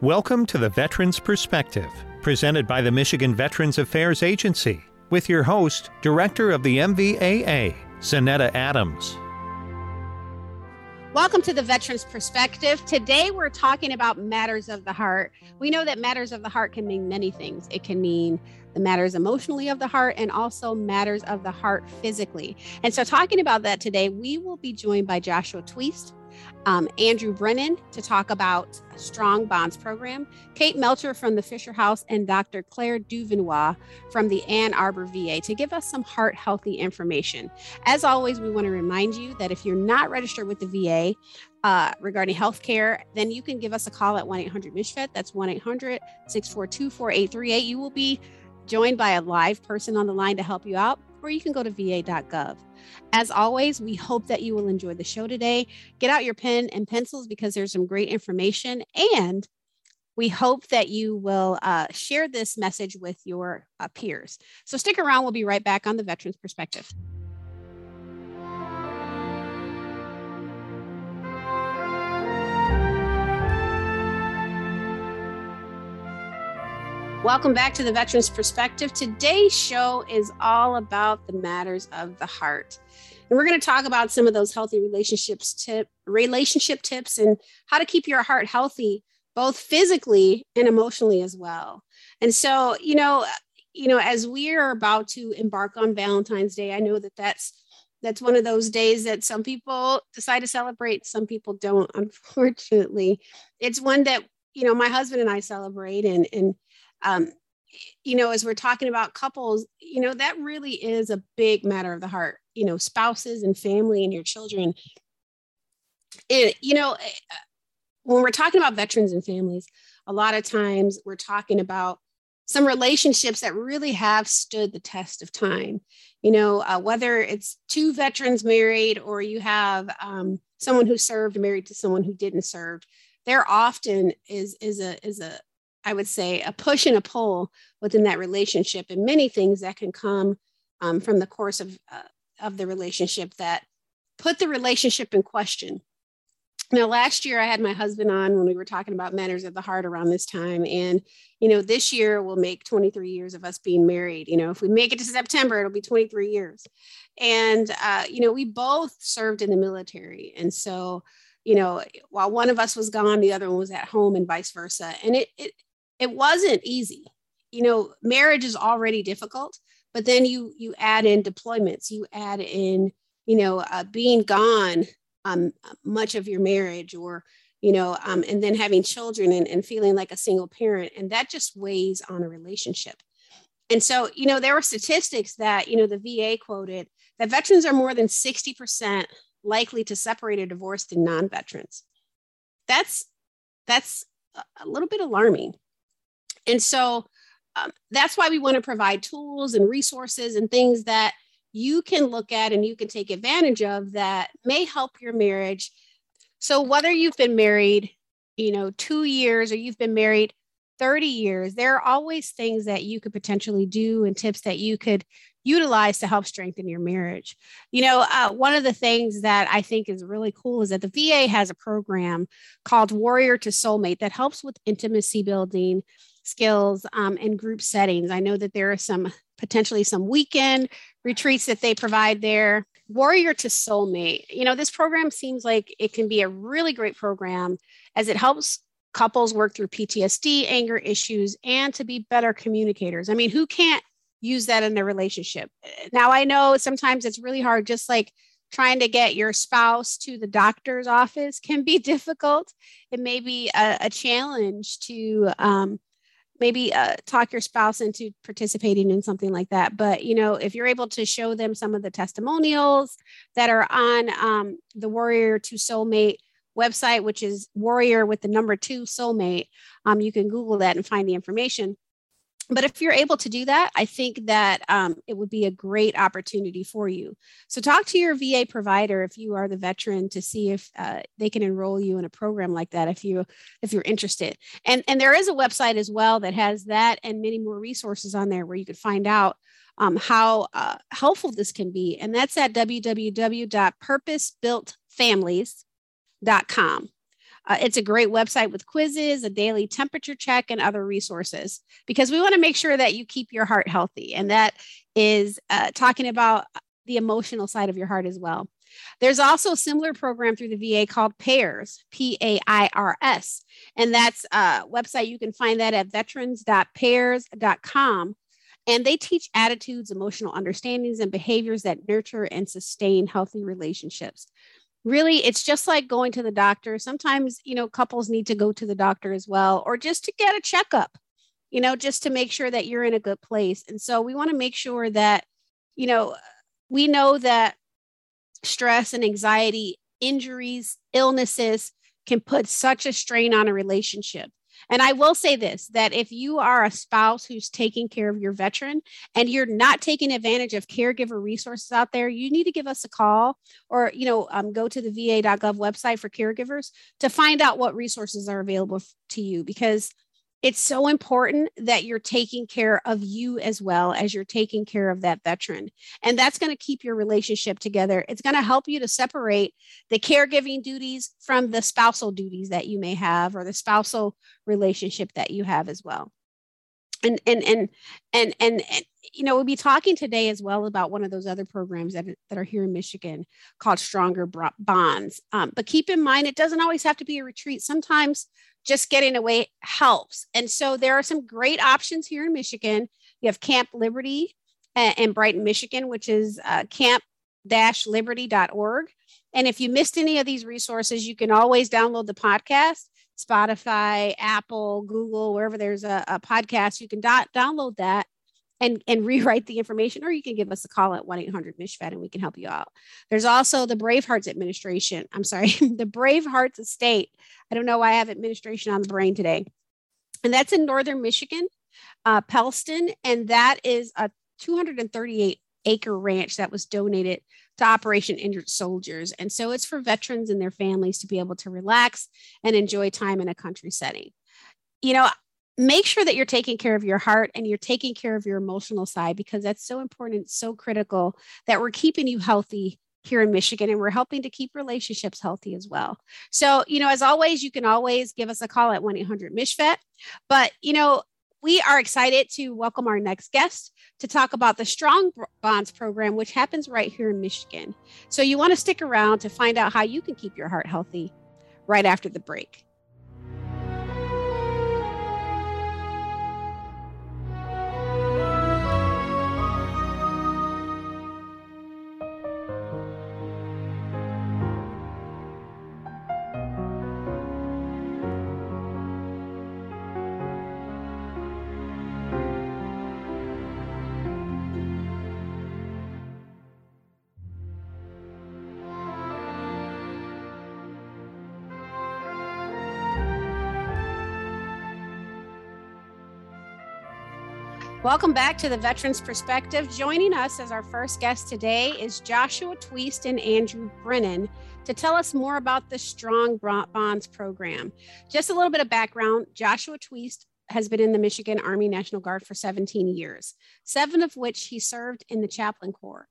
Welcome to the Veterans Perspective, presented by the Michigan Veterans Affairs Agency, with your host, Director of the MVAA, Zanetta Adams. Welcome to the Veterans Perspective. Today we're talking about matters of the heart. We know that matters of the heart can mean many things. It can mean the matters emotionally of the heart and also matters of the heart physically. And so talking about that today, we will be joined by Joshua Twist, Andrew Brennan to talk about Strong Bonds program, Kate Melcher from the Fisher House, and Dr. Claire Duvernoy from the Ann Arbor VA to give us some heart healthy information. As always, we want to remind you that if you're not registered with the VA regarding healthcare, then you can give us a call at 1-800-MISHFET. That's 1-800-642-4838. You will be joined by a live person on the line to help you out, or you can go to va.gov. As always, we hope that you will enjoy the show today. Get out your pen and pencils because there's some great information, and we hope that you will share this message with your peers. So stick around. We'll be right back on the Veterans Perspective. Welcome back to the Veterans Perspective. Today's show is all about the matters of the heart. And we're going to talk about some of those healthy relationship tips and how to keep your heart healthy, both physically and emotionally as well. And so, you know, as we are about to embark on Valentine's Day, I know that that's one of those days that some people decide to celebrate. Some people don't, unfortunately. It's one that, you know, my husband and I celebrate, and you know, as we're talking about couples, you know, that really is a big matter of the heart, you know, spouses and family and your children. And, you know, when we're talking about veterans and families, a lot of times we're talking about some relationships that really have stood the test of time, you know, whether it's two veterans married or you have someone who served married to someone who didn't serve, there often is a I would say a push and a pull within that relationship, and many things that can come from the course of the relationship that put the relationship in question. Now, last year I had my husband on when we were talking about matters of the heart around this time. And, you know, this year we'll make 23 years of us being married. You know, if we make it to September, it'll be 23 years. And, you know, we both served in the military. And so, you know, while one of us was gone, the other one was at home and vice versa. And it wasn't easy. You know, marriage is already difficult, but then you add in deployments, you add in, you know, being gone much of your marriage, or, you know, and then having children and feeling like a single parent. And that just weighs on a relationship. And so, you know, there were statistics that, you know, the VA quoted that veterans are more than 60% likely to separate or divorce than non-veterans. That's a little bit alarming. And so that's why we want to provide tools and resources and things that you can look at and you can take advantage of that may help your marriage. So whether you've been married, you know, 2 years or you've been married 30 years, there are always things that you could potentially do and tips that you could utilize to help strengthen your marriage. You know, one of the things that I think is really cool is that the VA has a program called Warrior to Soulmate that helps with intimacy building skills and group settings. I know that there are potentially some weekend retreats that they provide there. Warrior to Soulmate, you know, this program seems like it can be a really great program as it helps couples work through PTSD, anger issues, and to be better communicators. I mean, who can't use that in their relationship? Now, I know sometimes it's really hard, just like trying to get your spouse to the doctor's office can be difficult. It may be a challenge to maybe talk your spouse into participating in something like that. But, you know, if you're able to show them some of the testimonials that are on the Warrior to Soulmate website, which is Warrior with the number 2 Soulmate, you can Google that and find the information. But if you're able to do that, I think that it would be a great opportunity for you. So talk to your VA provider if you are the veteran to see if they can enroll you in a program like that if you're interested. And there is a website as well that has that and many more resources on there where you could find out how helpful this can be. And that's at www.purposebuiltfamilies.com. It's a great website with quizzes, a daily temperature check, and other resources, because we want to make sure that you keep your heart healthy. And that is talking about the emotional side of your heart as well. There's also a similar program through the VA called PAIRS, PAIRS. And that's a website. You can find that at veterans.pairs.com. And they teach attitudes, emotional understandings, and behaviors that nurture and sustain healthy relationships. Really, it's just like going to the doctor. Sometimes, you know, couples need to go to the doctor as well, or just to get a checkup, you know, just to make sure that you're in a good place. And so we want to make sure that, you know, we know that stress and anxiety, injuries, illnesses can put such a strain on a relationship. And I will say this, that if you are a spouse who's taking care of your veteran and you're not taking advantage of caregiver resources out there, you need to give us a call, or, you know, go to the va.gov website for caregivers to find out what resources are available to you, because it's so important that you're taking care of you as well as you're taking care of that veteran. And that's going to keep your relationship together. It's going to help you to separate the caregiving duties from the spousal duties that you may have, or the spousal relationship that you have as well. And you know, we'll be talking today as well about one of those other programs that are here in Michigan called Stronger Bonds. But keep in mind, it doesn't always have to be a retreat. Sometimes just getting away helps. And so there are some great options here in Michigan. You have Camp Liberty in Brighton, Michigan, which is camp-liberty.org. And if you missed any of these resources, you can always download the podcast. Spotify, Apple, Google, wherever there's a podcast, you can download that and rewrite the information, or you can give us a call at 1-800-MISHVET and we can help you out. There's also the Brave Hearts Administration. I'm sorry, the Brave Hearts Estate. I don't know why I have administration on the brain today. And that's in northern Michigan, Pellston. And that is a 238-acre ranch that was donated to Operation Injured Soldiers. And so it's for veterans and their families to be able to relax and enjoy time in a country setting. You know, make sure that you're taking care of your heart and you're taking care of your emotional side, because that's so important, so critical that we're keeping you healthy here in Michigan, and we're helping to keep relationships healthy as well. So, you know, as always, you can always give us a call at 1-800-MISHVET. But, you know, we are excited to welcome our next guest to talk about the Strong Bonds program, which happens right here in Michigan. So you want to stick around to find out how you can keep your heart healthy right after the break. Welcome back to the Veterans Perspective. Joining us as our first guest today is Joshua Twist and Andrew Brennan to tell us more about the Strong Bonds program. Just a little bit of background. Joshua Twist has been in the Michigan Army National Guard for 17 years, 7 of which he served in the Chaplain Corps.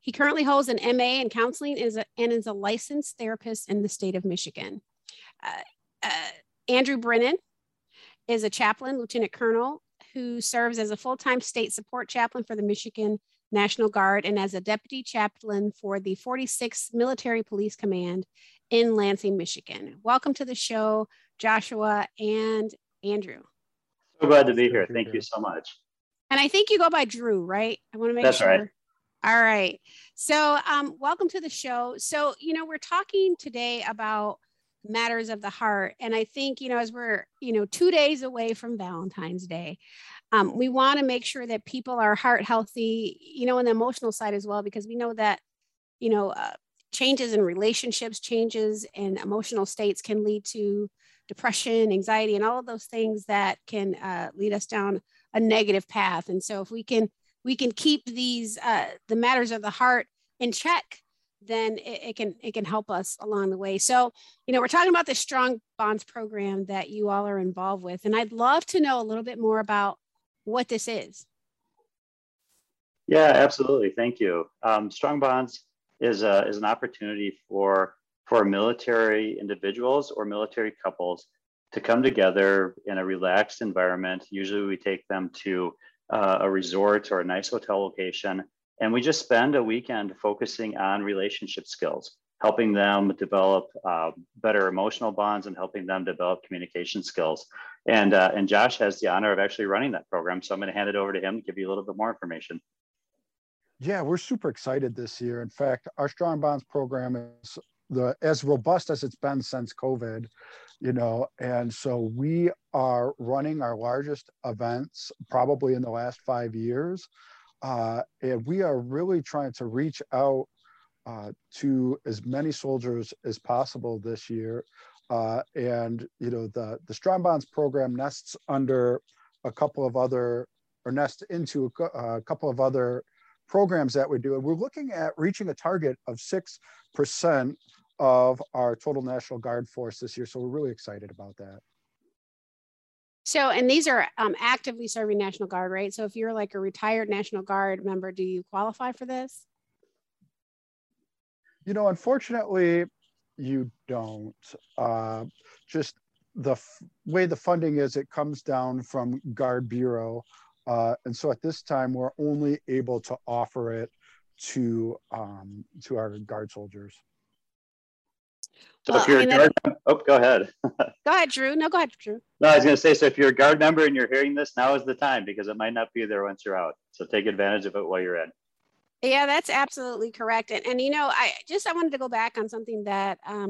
He currently holds an MA in counseling and is a licensed therapist in the state of Michigan. Andrew Brennan is a chaplain, lieutenant colonel, who serves as a full-time state support chaplain for the Michigan National Guard and as a deputy chaplain for the 46th Military Police Command in Lansing, Michigan. Welcome to the show, Joshua and Andrew. So glad to be here. Thank you so much. And I think you go by Drew, right? I want to make sure. That's right. All right. So welcome to the show. So, you know, we're talking today about matters of the heart. And I think, you know, as we're, you know, 2 days away from Valentine's Day, we want to make sure that people are heart healthy, you know, on the emotional side as well, because we know that, you know, changes in relationships, changes in emotional states can lead to depression, anxiety, and all of those things that can lead us down a negative path. And so if we can keep these, the matters of the heart in check, then it can help us along the way. So, you know, we're talking about the Strong Bonds program that you all are involved with, and I'd love to know a little bit more about what this is. Yeah, absolutely. Thank you. Strong Bonds is an opportunity for for military individuals or military couples to come together in a relaxed environment. Usually we take them to a resort or a nice hotel location, and we just spend a weekend focusing on relationship skills, helping them develop better emotional bonds and helping them develop communication skills. And Josh has the honor of actually running that program. So I'm going to hand it over to him to give you a little bit more information. Yeah, we're super excited this year. In fact, our Strong Bonds program is as robust as it's been since COVID, you know, and so we are running our largest events probably in the last 5 years. And we are really trying to reach out to as many soldiers as possible this year. And, you know, the Strong Bonds program nests under a couple of other, or nests into a couple of other programs that we do. And we're looking at reaching a target of 6% of our total National Guard force this year. So we're really excited about that. So, and these are actively serving National Guard, right? So if you're like a retired National Guard member, do you qualify for this? You know, unfortunately, you don't. Just the way the funding is, it comes down from Guard Bureau. And so at this time, we're only able to offer it to our Guard soldiers. So well, if you're a Guard member, oh, go ahead. Go ahead, Drew. No, go ahead, Drew. No, I was going to say, so if you're a Guard member and you're hearing this, now is the time, because it might not be there once you're out. So take advantage of it while you're in. Yeah, that's absolutely correct. And you know, I wanted to go back on something that I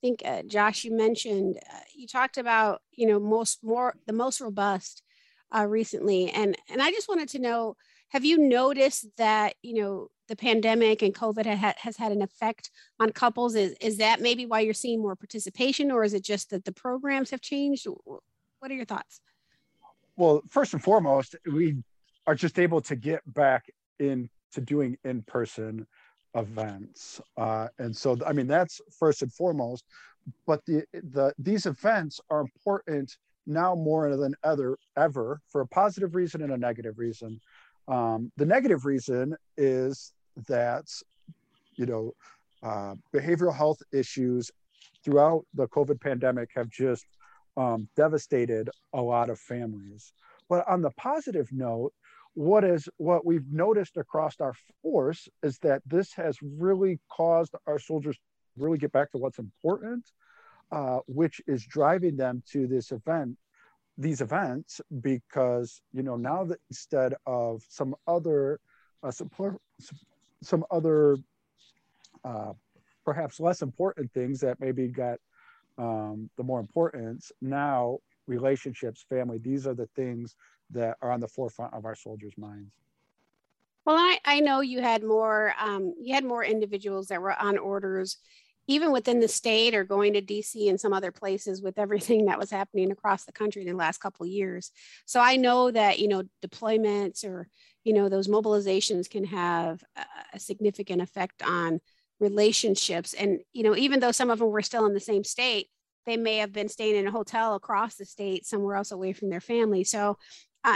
think, Josh, you mentioned. You talked about, you know, the most robust recently. And I just wanted to know, have you noticed that, you know, the pandemic and COVID has had an effect on couples? Is that maybe why you're seeing more participation, or is it just that the programs have changed? What are your thoughts? Well, first and foremost, we are just able to get back in to doing in-person events. And so, I mean, that's first and foremost, but these events are important now more than ever for a positive reason and a negative reason. The negative reason is that, you know, behavioral health issues throughout the COVID pandemic have just devastated a lot of families. But on the positive note, what we've noticed across our force is that this has really caused our soldiers to really get back to what's important, which is driving them to these events, because, you know, now that instead of some other perhaps less important things that maybe got the more importance, now relationships, family, these are the things that are on the forefront of our soldiers' minds. Well, I know you had more individuals that were on orders, even within the state or going to DC and some other places, with everything that was happening across the country in the last couple of years. So I know that, you know, deployments or, you know, those mobilizations can have a significant effect on relationships. And, you know, even though some of them were still in the same state, they may have been staying in a hotel across the state somewhere else away from their family. So,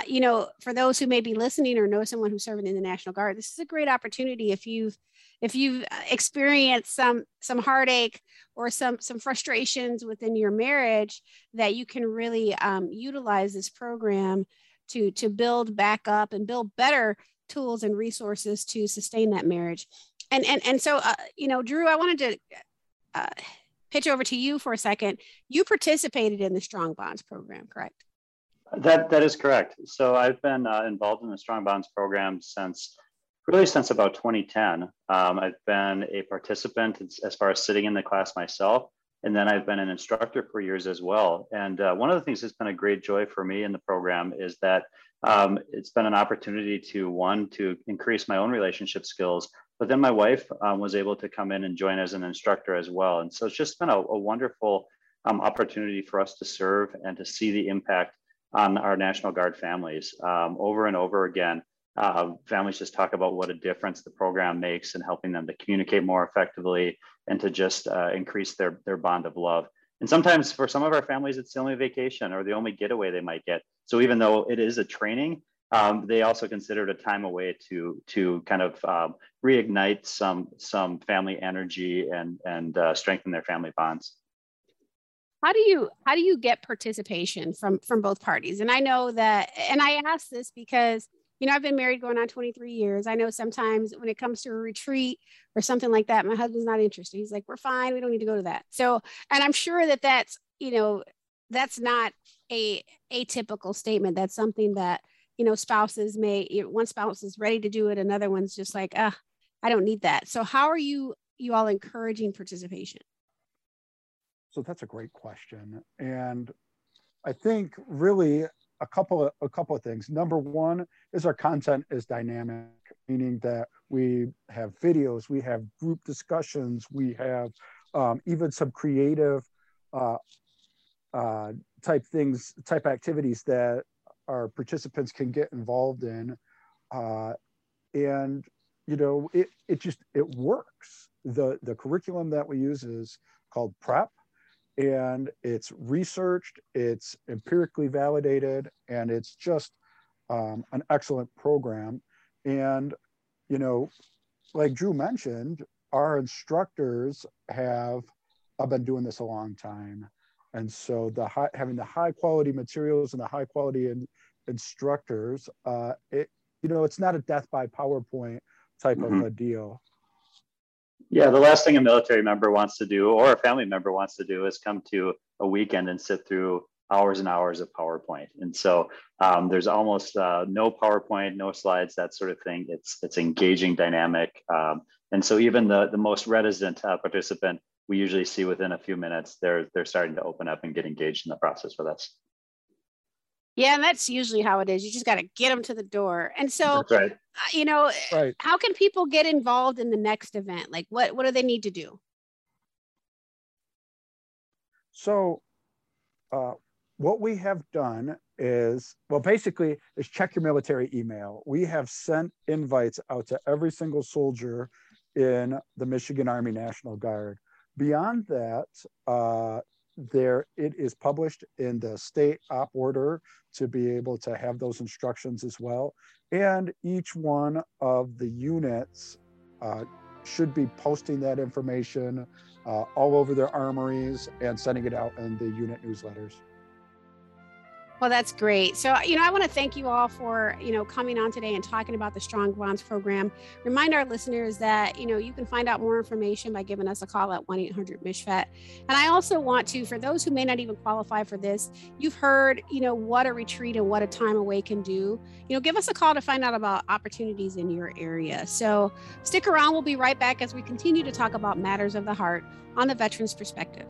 you know, for those who may be listening or know someone who's serving in the National Guard, this is a great opportunity. If you've experienced some heartache or some frustrations within your marriage, that you can really utilize this program to build back up and build better tools and resources to sustain that marriage. And so, you know, Drew, I wanted to pitch over to you for a second. You participated in the Strong Bonds program, correct? That is correct. So I've been involved in the Strong Bonds program since about 2010. I've been a participant as far as sitting in the class myself, and then I've been an instructor for years as well. And one of the things that's been a great joy for me in the program is that it's been an opportunity to increase my own relationship skills, but then my wife was able to come in and join as an instructor as well. And so it's just been a wonderful opportunity for us to serve and to see the impact on our National Guard families. Over and over again, families just talk about what a difference the program makes in helping them to communicate more effectively and to just increase their bond of love. And sometimes for some of our families, it's the only vacation or the only getaway they might get. So even though it is a training, They also considered a time away to kind of reignite some family energy and strengthen their family bonds. How do you get participation from both parties? And I know that, and I ask this because, you know, I've been married going on 23 years. I know sometimes when it comes to a retreat or something like that, my husband's not interested. He's like, we're fine. We don't need to go to that. So, and I'm sure that that's, you know, that's not a atypical statement. That's something that, you know, spouses may, one spouse is ready to do it. Another one's just like, I don't need that. So how are you all encouraging participation? So that's a great question. And I think really a couple of things. Number one is our content is dynamic, meaning that we have videos, we have group discussions, we have even some creative type activities that our participants can get involved in. And, you know, it works. The curriculum that we use is called PREP. And it's researched, it's empirically validated, and it's just an excellent program. And, you know, like Drew mentioned, our instructors have been doing this a long time. And so having the high quality materials and the high quality instructors, you know, it's not a death by PowerPoint type of a deal. Yeah, the last thing a military member wants to do or a family member wants to do is come to a weekend and sit through hours and hours of PowerPoint. And so there's almost no PowerPoint, no slides, that sort of thing. It's engaging, dynamic. And so even the most reticent participant, we usually see within a few minutes, they're starting to open up and get engaged in the process with us. Yeah, and that's usually how it is. You just got to get them to the door. And so, right. You know, right. How can people get involved in the next event? Like, what do they need to do? So what we have done is, well, basically, is check your military email. We have sent invites out to every single soldier in the Michigan Army National Guard. Beyond that, it is published in the state op order to be able to have those instructions as well. And each one of the units should be posting that information all over their armories and sending it out in the unit newsletters. Well, that's great. So, you know, I want to thank you all for, you know, coming on today and talking about the Strong Bonds program. Remind our listeners that, you know, you can find out more information by giving us a call at 1-800-MISHFET. And I also want to, for those who may not even qualify for this, you've heard, you know, what a retreat and what a time away can do. You know, give us a call to find out about opportunities in your area. So stick around. We'll be right back as we continue to talk about matters of the heart on the veteran's perspective.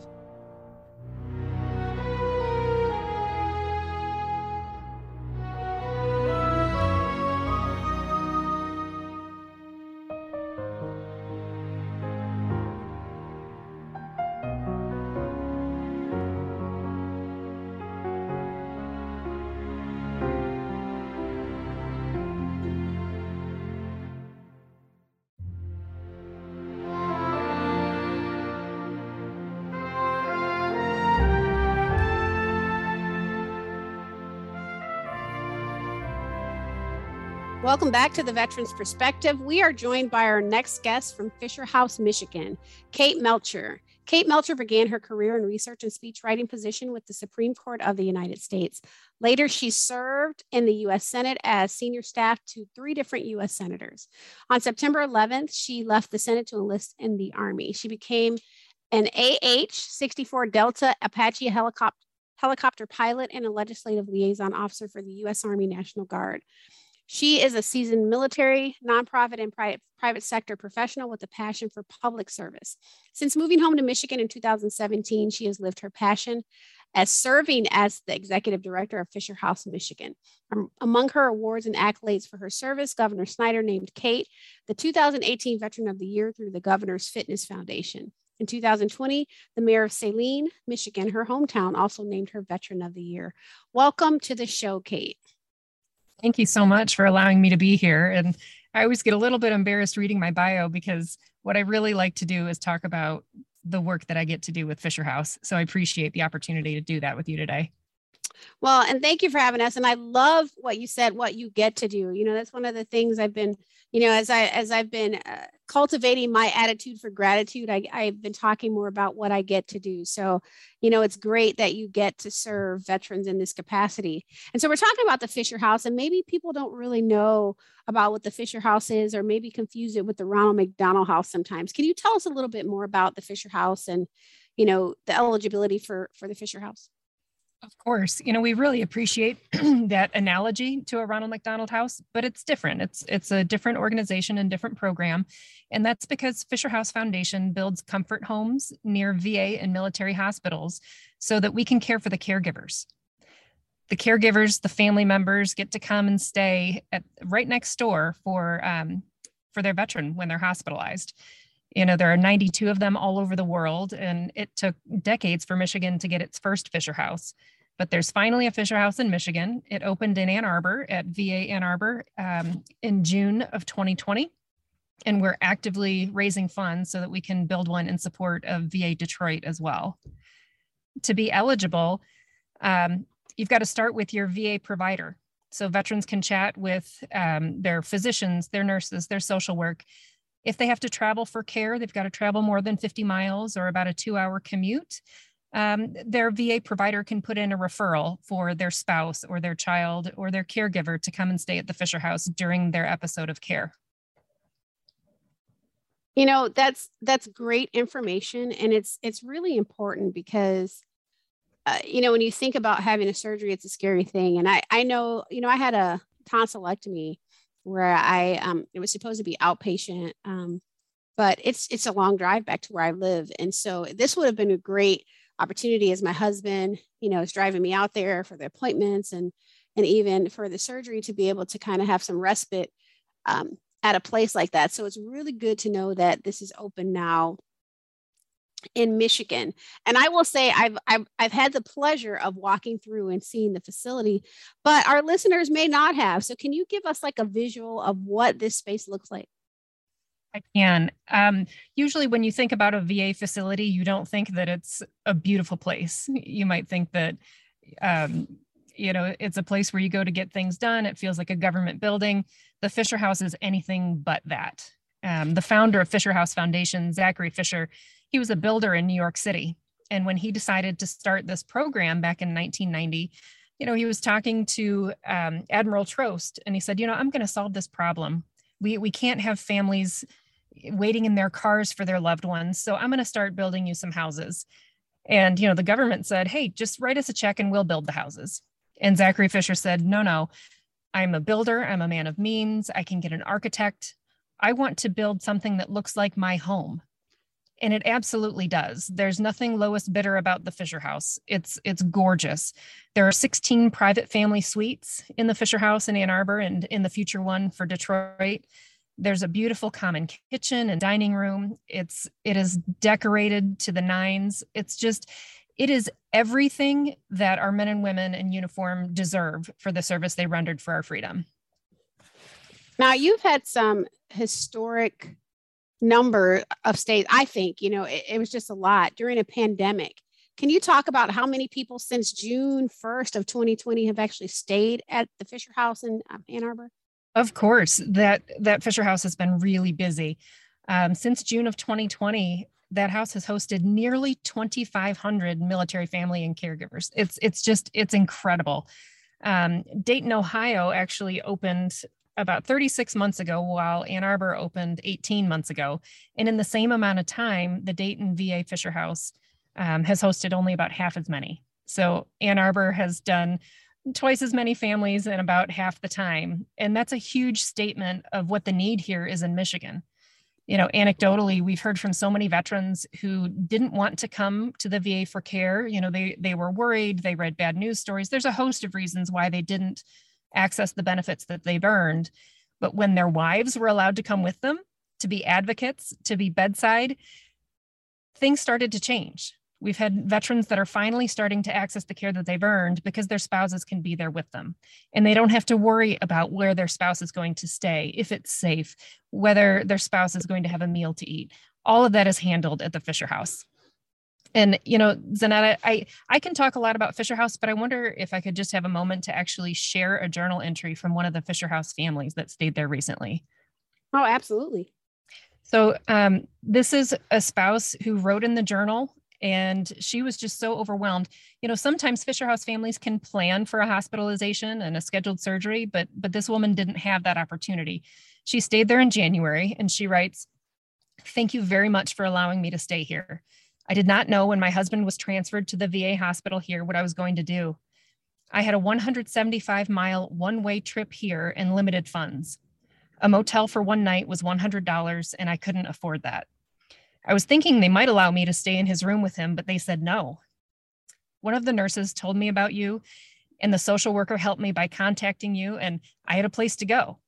Welcome back to the Veterans Perspective. We are joined by our next guest from Fisher House, Michigan, Kate Melcher. Kate Melcher began her career in research and speech writing position with the Supreme Court of the United States. Later, she served in the U.S. Senate as senior staff to 3 different U.S. senators. On September 11th, she left the Senate to enlist in the Army. She became an AH-64 Delta Apache helicopter pilot and a legislative liaison officer for the U.S. Army National Guard. She is a seasoned military, nonprofit, and private sector professional with a passion for public service. Since moving home to Michigan in 2017, she has lived her passion as serving as the executive director of Fisher House, Michigan. Among her awards and accolades for her service, Governor Snyder named Kate the 2018 Veteran of the Year through the Governor's Fitness Foundation. In 2020, the mayor of Saline, Michigan, her hometown, also named her Veteran of the Year. Welcome to the show, Kate. Thank you so much for allowing me to be here. And I always get a little bit embarrassed reading my bio because what I really like to do is talk about the work that I get to do with Fisher House. So I appreciate the opportunity to do that with you today. Well, and thank you for having us. And I love what you said, what you get to do. You know, that's one of the things I've been, you know, as I've been cultivating my attitude for gratitude, I've been talking more about what I get to do. So, you know, it's great that you get to serve veterans in this capacity. And so we're talking about the Fisher House, and maybe people don't really know about what the Fisher House is, or maybe confuse it with the Ronald McDonald House sometimes. Can you tell us a little bit more about the Fisher House and, you know, the eligibility for the Fisher House? Of course. You know, we really appreciate that analogy to a Ronald McDonald House, but it's different. It's a different organization and different program. And that's because Fisher House Foundation builds comfort homes near VA and military hospitals so that we can care for the caregivers. The caregivers, the family members get to come and stay right next door for their veteran when they're hospitalized. You know, there are 92 of them all over the world, and it took decades for Michigan to get its first Fisher House. But there's finally a Fisher House in Michigan. It opened in Ann Arbor at VA Ann Arbor in June of 2020. And we're actively raising funds so that we can build one in support of VA Detroit as well. To be eligible, you've got to start with your VA provider. So veterans can chat with their physicians, their nurses, their social work. If they have to travel for care, they've got to travel more than 50 miles or about a 2-hour commute. Their VA provider can put in a referral for their spouse or their child or their caregiver to come and stay at the Fisher House during their episode of care. You know, that's great information, and it's really important because, you know, when you think about having a surgery, it's a scary thing. And I know, you know, I had a tonsillectomy where it was supposed to be outpatient, but it's a long drive back to where I live. And so this would have been a great opportunity as my husband, you know, is driving me out there for the appointments and even for the surgery, to be able to kind of have some respite at a place like that. So it's really good to know that this is open now in Michigan. And I will say I've had the pleasure of walking through and seeing the facility, but our listeners may not have. So can you give us like a visual of what this space looks like? I can. Usually when you think about a VA facility, you don't think that it's a beautiful place. You might think that, you know, it's a place where you go to get things done. It feels like a government building. The Fisher House is anything but that. The founder of Fisher House Foundation, Zachary Fisher, he was a builder in New York City. And when he decided to start this program back in 1990, you know, he was talking to Admiral Trost, and he said, you know, I'm going to solve this problem. We can't have families waiting in their cars for their loved ones. So I'm going to start building you some houses. And, you know, the government said, hey, just write us a check and we'll build the houses. And Zachary Fisher said, no, I'm a builder. I'm a man of means. I can get an architect. I want to build something that looks like my home. And it absolutely does. There's nothing lowest bidder about the Fisher House. It's gorgeous. There are 16 private family suites in the Fisher House in Ann Arbor, and in the future one for Detroit. There's a beautiful common kitchen and dining room. It is decorated to the nines. It is everything that our men and women in uniform deserve for the service they rendered for our freedom. Now, you've had some historic number of states. I think, you know, it was just a lot during a pandemic. Can you talk about how many people since June 1st of 2020 have actually stayed at the Fisher House in Ann Arbor? Of course, that Fisher House has been really busy. Since June of 2020, that house has hosted nearly 2,500 military family and caregivers. It's incredible. Dayton, Ohio actually opened about 36 months ago, while Ann Arbor opened 18 months ago. And in the same amount of time, the Dayton VA Fisher House has hosted only about half as many. So Ann Arbor has done twice as many families in about half the time. And that's a huge statement of what the need here is in Michigan. You know, anecdotally, we've heard from so many veterans who didn't want to come to the VA for care. You know, they were worried, they read bad news stories. There's a host of reasons why they didn't access the benefits that they've earned. But when their wives were allowed to come with them, to be advocates, to be bedside, things started to change. We've had veterans that are finally starting to access the care that they've earned because their spouses can be there with them. And they don't have to worry about where their spouse is going to stay, if it's safe, whether their spouse is going to have a meal to eat. All of that is handled at the Fisher House. And, you know, Zanetta, I can talk a lot about Fisher House, but I wonder if I could just have a moment to actually share a journal entry from one of the Fisher House families that stayed there recently. Oh, absolutely. So this is a spouse who wrote in the journal, and she was just so overwhelmed. You know, sometimes Fisher House families can plan for a hospitalization and a scheduled surgery, but this woman didn't have that opportunity. She stayed there in January, and she writes, "Thank you very much for allowing me to stay here. I did not know when my husband was transferred to the VA hospital here what I was going to do. I had a 175-mile one-way trip here and limited funds. A motel for one night was $100, and I couldn't afford that. I was thinking they might allow me to stay in his room with him, but they said no. One of the nurses told me about you, and the social worker helped me by contacting you, and I had a place to go.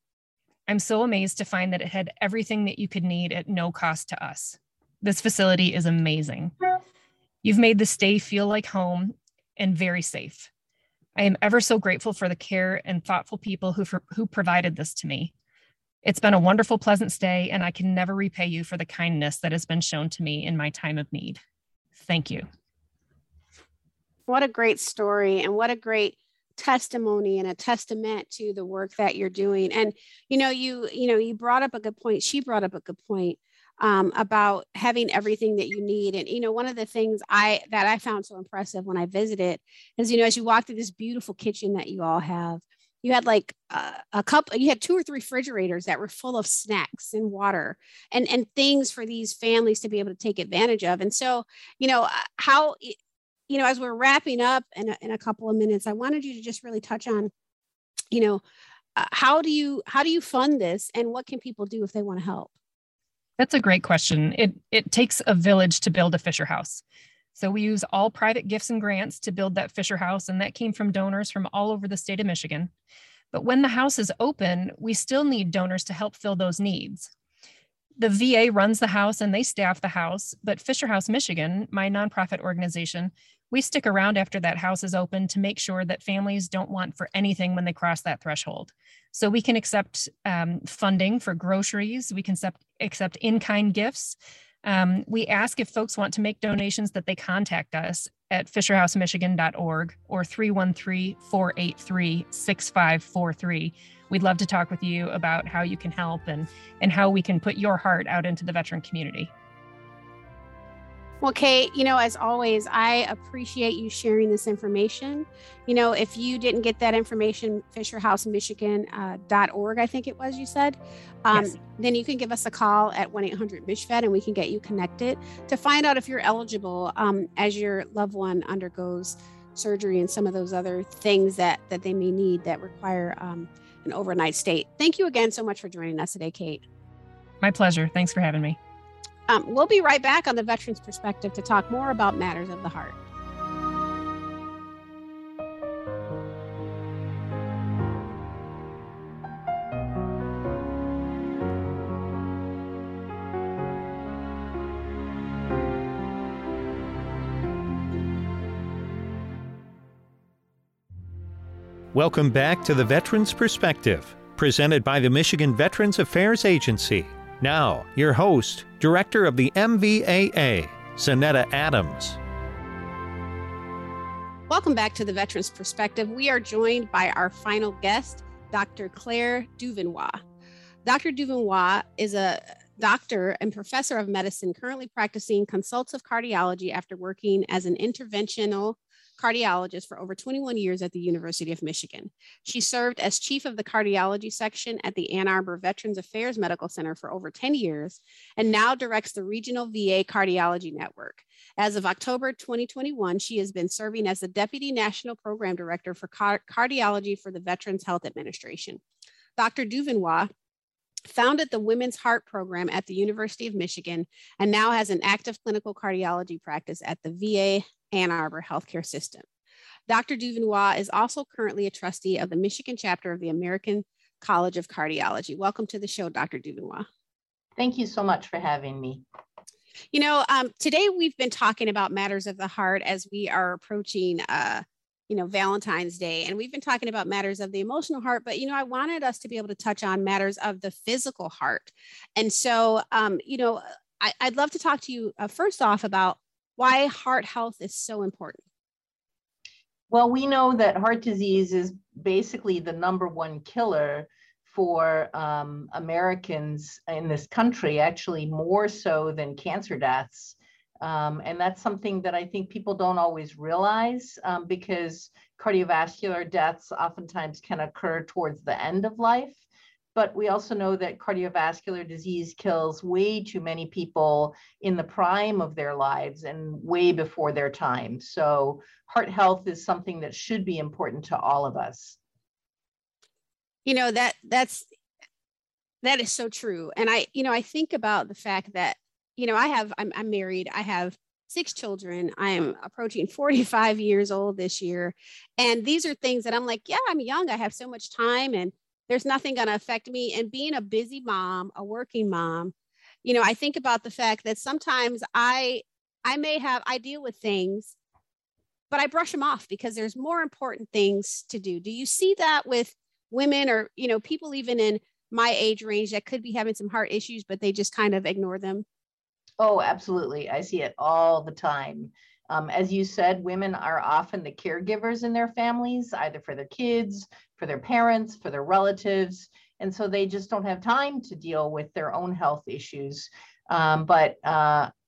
I'm so amazed to find that it had everything that you could need at no cost to us. This facility is amazing. You've made the stay feel like home and very safe. I am ever so grateful for the care and thoughtful people who provided this to me. It's been a wonderful, pleasant stay, and I can never repay you for the kindness that has been shown to me in my time of need. Thank you." What a great story, and what a great testimony and a testament to the work that you're doing. And, you know, you brought up a good point. She brought up a good point about having everything that you need. And, you know, one of the things that I found so impressive when I visited is, you know, as you walk through this beautiful kitchen that you all have, you had like you had 2 or 3 refrigerators that were full of snacks and water and things for these families to be able to take advantage of. And so, you know, as we're wrapping up in a couple of minutes, I wanted you to just really touch on, you know, how do you fund this, and what can people do if they want to help? That's a great question. It takes a village to build a Fisher House. So we use all private gifts and grants to build that Fisher House, and that came from donors from all over the state of Michigan. But when the house is open, we still need donors to help fill those needs. The VA runs the house and they staff the house, but Fisher House Michigan, my nonprofit organization, we stick around after that house is open to make sure that families don't want for anything when they cross that threshold. So we can accept funding for groceries. We can accept in-kind gifts. We ask if folks want to make donations that they contact us at fisherhousemichigan.org or 313-483-6543. We'd love to talk with you about how you can help and how we can put your heart out into the veteran community. Well, Kate, you know, as always, I appreciate you sharing this information. You know, if you didn't get that information, fisherhousemichigan.org, I think it was, you said, yes. Then you can give us a call at 1-800-MICHVET, and we can get you connected to find out if you're eligible as your loved one undergoes surgery and some of those other things that they may need that require an overnight stay. Thank you again so much for joining us today, Kate. My pleasure. Thanks for having me. We'll be right back on the Veterans Perspective to talk more about matters of the heart. Welcome back to the Veterans Perspective, presented by the Michigan Veterans Affairs Agency. Now, your host, Director of the MVAA, Zanetta Adams. Welcome back to the Veterans Perspective. We are joined by our final guest, Dr. Claire Duvernoy. Dr. Duvernoy is a doctor and professor of medicine currently practicing consultative cardiology after working as an interventional cardiologist for over 21 years at the University of Michigan. She served as chief of the cardiology section at the Ann Arbor Veterans Affairs Medical Center for over 10 years, and now directs the regional VA cardiology network. As of October 2021, she has been serving as the deputy national program director for cardiology for the Veterans Health Administration. Dr. Duvernoy founded the Women's Heart Program at the University of Michigan and now has an active clinical cardiology practice at the VA Ann Arbor healthcare system. Dr. Duvernoy is also currently a trustee of the Michigan chapter of the American College of Cardiology. Welcome to the show, Dr. Duvernoy. Thank you so much for having me. You know, today we've been talking about matters of the heart as we are approaching Valentine's Day, and we've been talking about matters of the emotional heart, but, you know, I wanted us to be able to touch on matters of the physical heart. And so, I'd love to talk to you first off about why heart health is so important? Well, we know that heart disease is basically the #1 killer for Americans in this country, actually more so than cancer deaths. And that's something that I think people don't always realize because cardiovascular deaths oftentimes can occur towards the end of life. But we also know that cardiovascular disease kills way too many people in the prime of their lives and way before their time. So heart health is something that should be important to all of us. You know, that is so true. And I, you know, I think about the fact that, you know, I'm married, I have 6 children, I am approaching 45 years old this year. And these are things that I'm like, yeah, I'm young, I have so much time and there's nothing going to affect me. And being a busy mom, a working mom, you know, I think about the fact that sometimes I deal with things, but I brush them off because there's more important things to do. Do you see that with women or, you know, people even in my age range that could be having some heart issues, but they just kind of ignore them? Oh, absolutely. I see it all the time. As you said, women are often the caregivers in their families, either for their kids, for their parents, for their relatives. And so they just don't have time to deal with their own health issues. But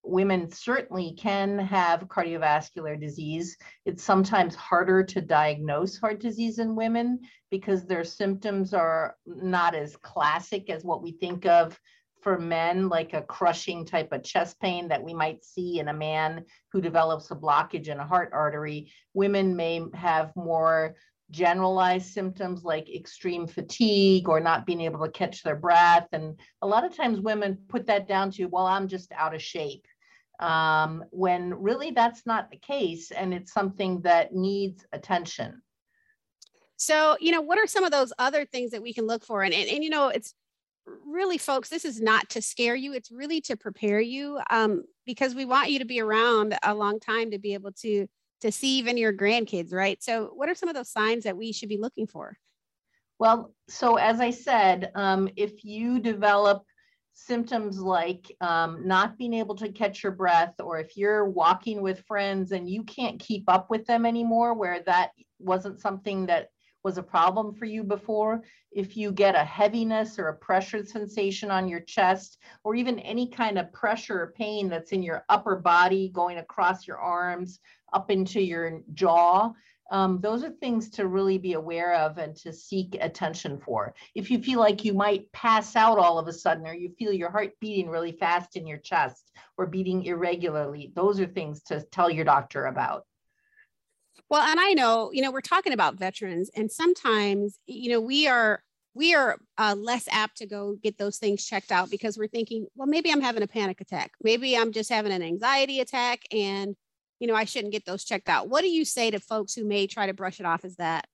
women certainly can have cardiovascular disease. It's sometimes harder to diagnose heart disease in women because their symptoms are not as classic as what we think of for men, like a crushing type of chest pain that we might see in a man who develops a blockage in a heart artery. Women may have more generalized symptoms like extreme fatigue or not being able to catch their breath. And a lot of times women put that down to, well, I'm just out of shape, when really that's not the case. And it's something that needs attention. So, you know, what are some of those other things that we can look for? And you know, it's really, folks, this is not to scare you. It's really to prepare you because we want you to be around a long time to be able to see even your grandkids, right? So what are some of those signs that we should be looking for? Well, so as I said, if you develop symptoms like not being able to catch your breath, or if you're walking with friends and you can't keep up with them anymore, where that wasn't something that was a problem for you before, if you get a heaviness or a pressure sensation on your chest, or even any kind of pressure or pain that's in your upper body, going across your arms, up into your jaw, those are things to really be aware of and to seek attention for. If you feel like you might pass out all of a sudden, or you feel your heart beating really fast in your chest or beating irregularly, those are things to tell your doctor about. Well, and I know, you know, we're talking about veterans, and sometimes, you know, we are less apt to go get those things checked out because we're thinking, well, maybe I'm having a panic attack. Maybe I'm just having an anxiety attack and, you know, I shouldn't get those checked out. What do you say to folks who may try to brush it off as that?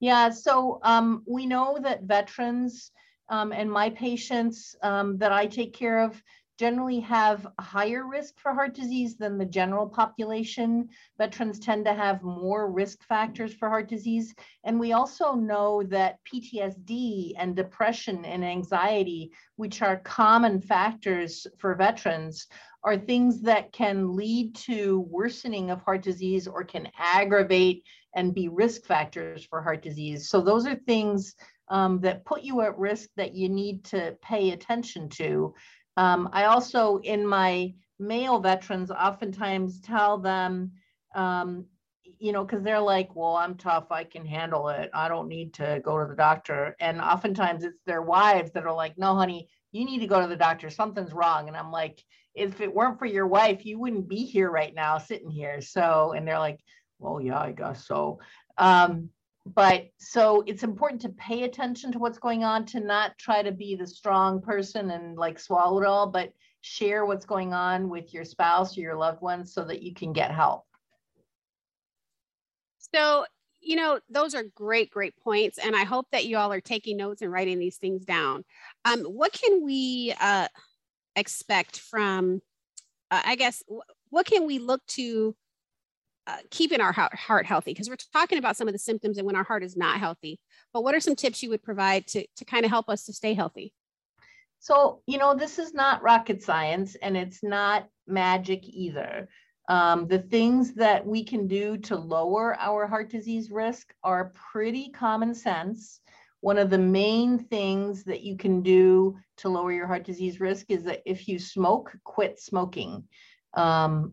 Yeah, so we know that veterans and my patients that I take care of generally have a higher risk for heart disease than the general population. Veterans tend to have more risk factors for heart disease. And we also know that PTSD and depression and anxiety, which are common factors for veterans, are things that can lead to worsening of heart disease or can aggravate and be risk factors for heart disease. So those are things that put you at risk that you need to pay attention to. I also, in my male veterans, oftentimes tell them, you know, because they're like, well, I'm tough, I can handle it, I don't need to go to the doctor. And oftentimes it's their wives that are like, no, honey, you need to go to the doctor, something's wrong. And I'm like, if it weren't for your wife, you wouldn't be here right now, sitting here. So, and they're like, well, yeah, I guess so. But so it's important to pay attention to what's going on, to not try to be the strong person and like swallow it all, but share what's going on with your spouse or your loved ones so that you can get help. So, you know, those are great, great points. And I hope that you all are taking notes and writing these things down. What can we expect from, I guess, what can we look to keeping our heart healthy? Because we're talking about some of the symptoms and when our heart is not healthy, but what are some tips you would provide to kind of help us to stay healthy? So, you know, this is not rocket science, and it's not magic either. The things that we can do to lower our heart disease risk are pretty common sense. One of the main things that you can do to lower your heart disease risk is that if you smoke, quit smoking. And,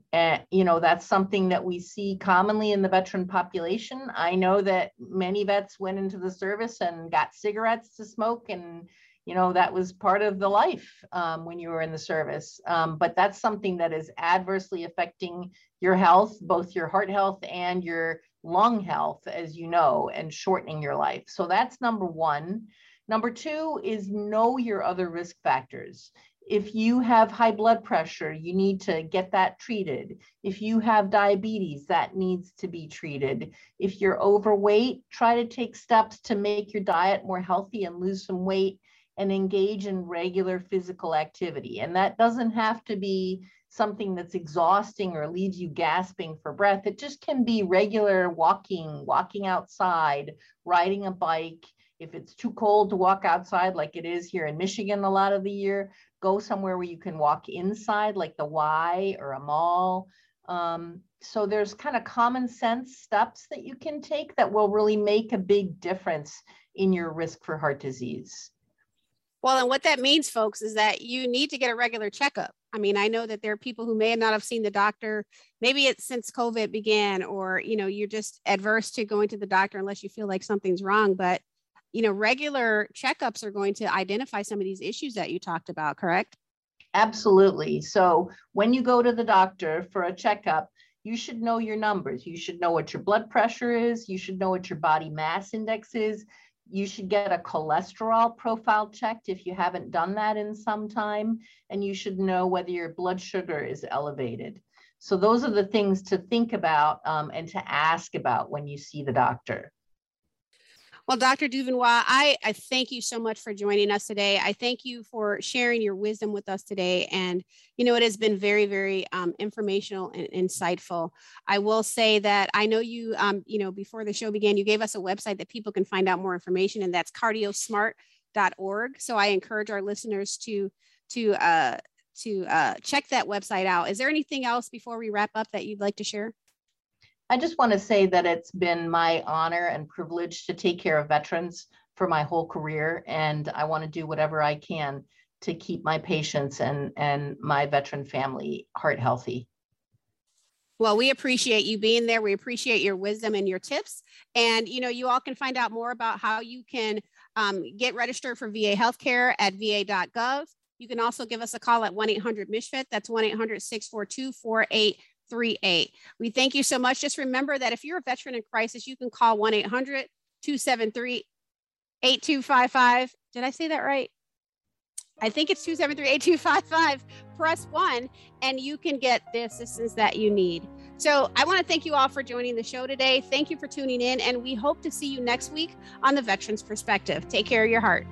you know, that's something that we see commonly in the veteran population. I know that many vets went into the service and got cigarettes to smoke, and you know, that was part of the life when you were in the service. But that's something that is adversely affecting your health, both your heart health and your lung health, as you know, and shortening your life. So that's number one. Number two is know your other risk factors. If you have high blood pressure, you need to get that treated. If you have diabetes, that needs to be treated. If you're overweight, try to take steps to make your diet more healthy and lose some weight, and engage in regular physical activity. And that doesn't have to be something that's exhausting or leaves you gasping for breath. It just can be regular walking, walking outside, riding a bike. If it's too cold to walk outside, like it is here in Michigan a lot of the year, go somewhere where you can walk inside, like the Y or a mall. So there's kind of common sense steps that you can take that will really make a big difference in your risk for heart disease. Well, and what that means, folks, is that you need to get a regular checkup. I mean, I know that there are people who may not have seen the doctor. Maybe it's since COVID began, or, you know, you're just adverse to going to the doctor unless you feel like something's wrong. But, you know, regular checkups are going to identify some of these issues that you talked about, correct? Absolutely. So when you go to the doctor for a checkup, you should know your numbers. You should know what your blood pressure is. You should know what your body mass index is. You should get a cholesterol profile checked if you haven't done that in some time, and you should know whether your blood sugar is elevated. So those are the things to think about and to ask about when you see the doctor. Well, Dr. Duvernoy, I thank you so much for joining us today. I thank you for sharing your wisdom with us today. And, you know, it has been very, very informational and insightful. I will say that I know you, you know, before the show began, you gave us a website that people can find out more information, and that's CardioSmart.org. So I encourage our listeners to check that website out. Is there anything else before we wrap up that you'd like to share? I just want to say that it's been my honor and privilege to take care of veterans for my whole career, and I want to do whatever I can to keep my patients and my veteran family heart healthy. Well, we appreciate you being there. We appreciate your wisdom and your tips. And, you know, you all can find out more about how you can get registered for VA healthcare at va.gov. You can also give us a call at 1-800-MISHFIT. That's 1-800-642-4838. We thank you so much. Just remember that if you're a veteran in crisis, you can call 1-800-273-8255. Did I say that right? I think it's 273-8255. Press 1 and you can get the assistance that you need. So I want to thank you all for joining the show today. Thank you for tuning in, and we hope to see you next week on The Veterans Perspective. Take care of your heart.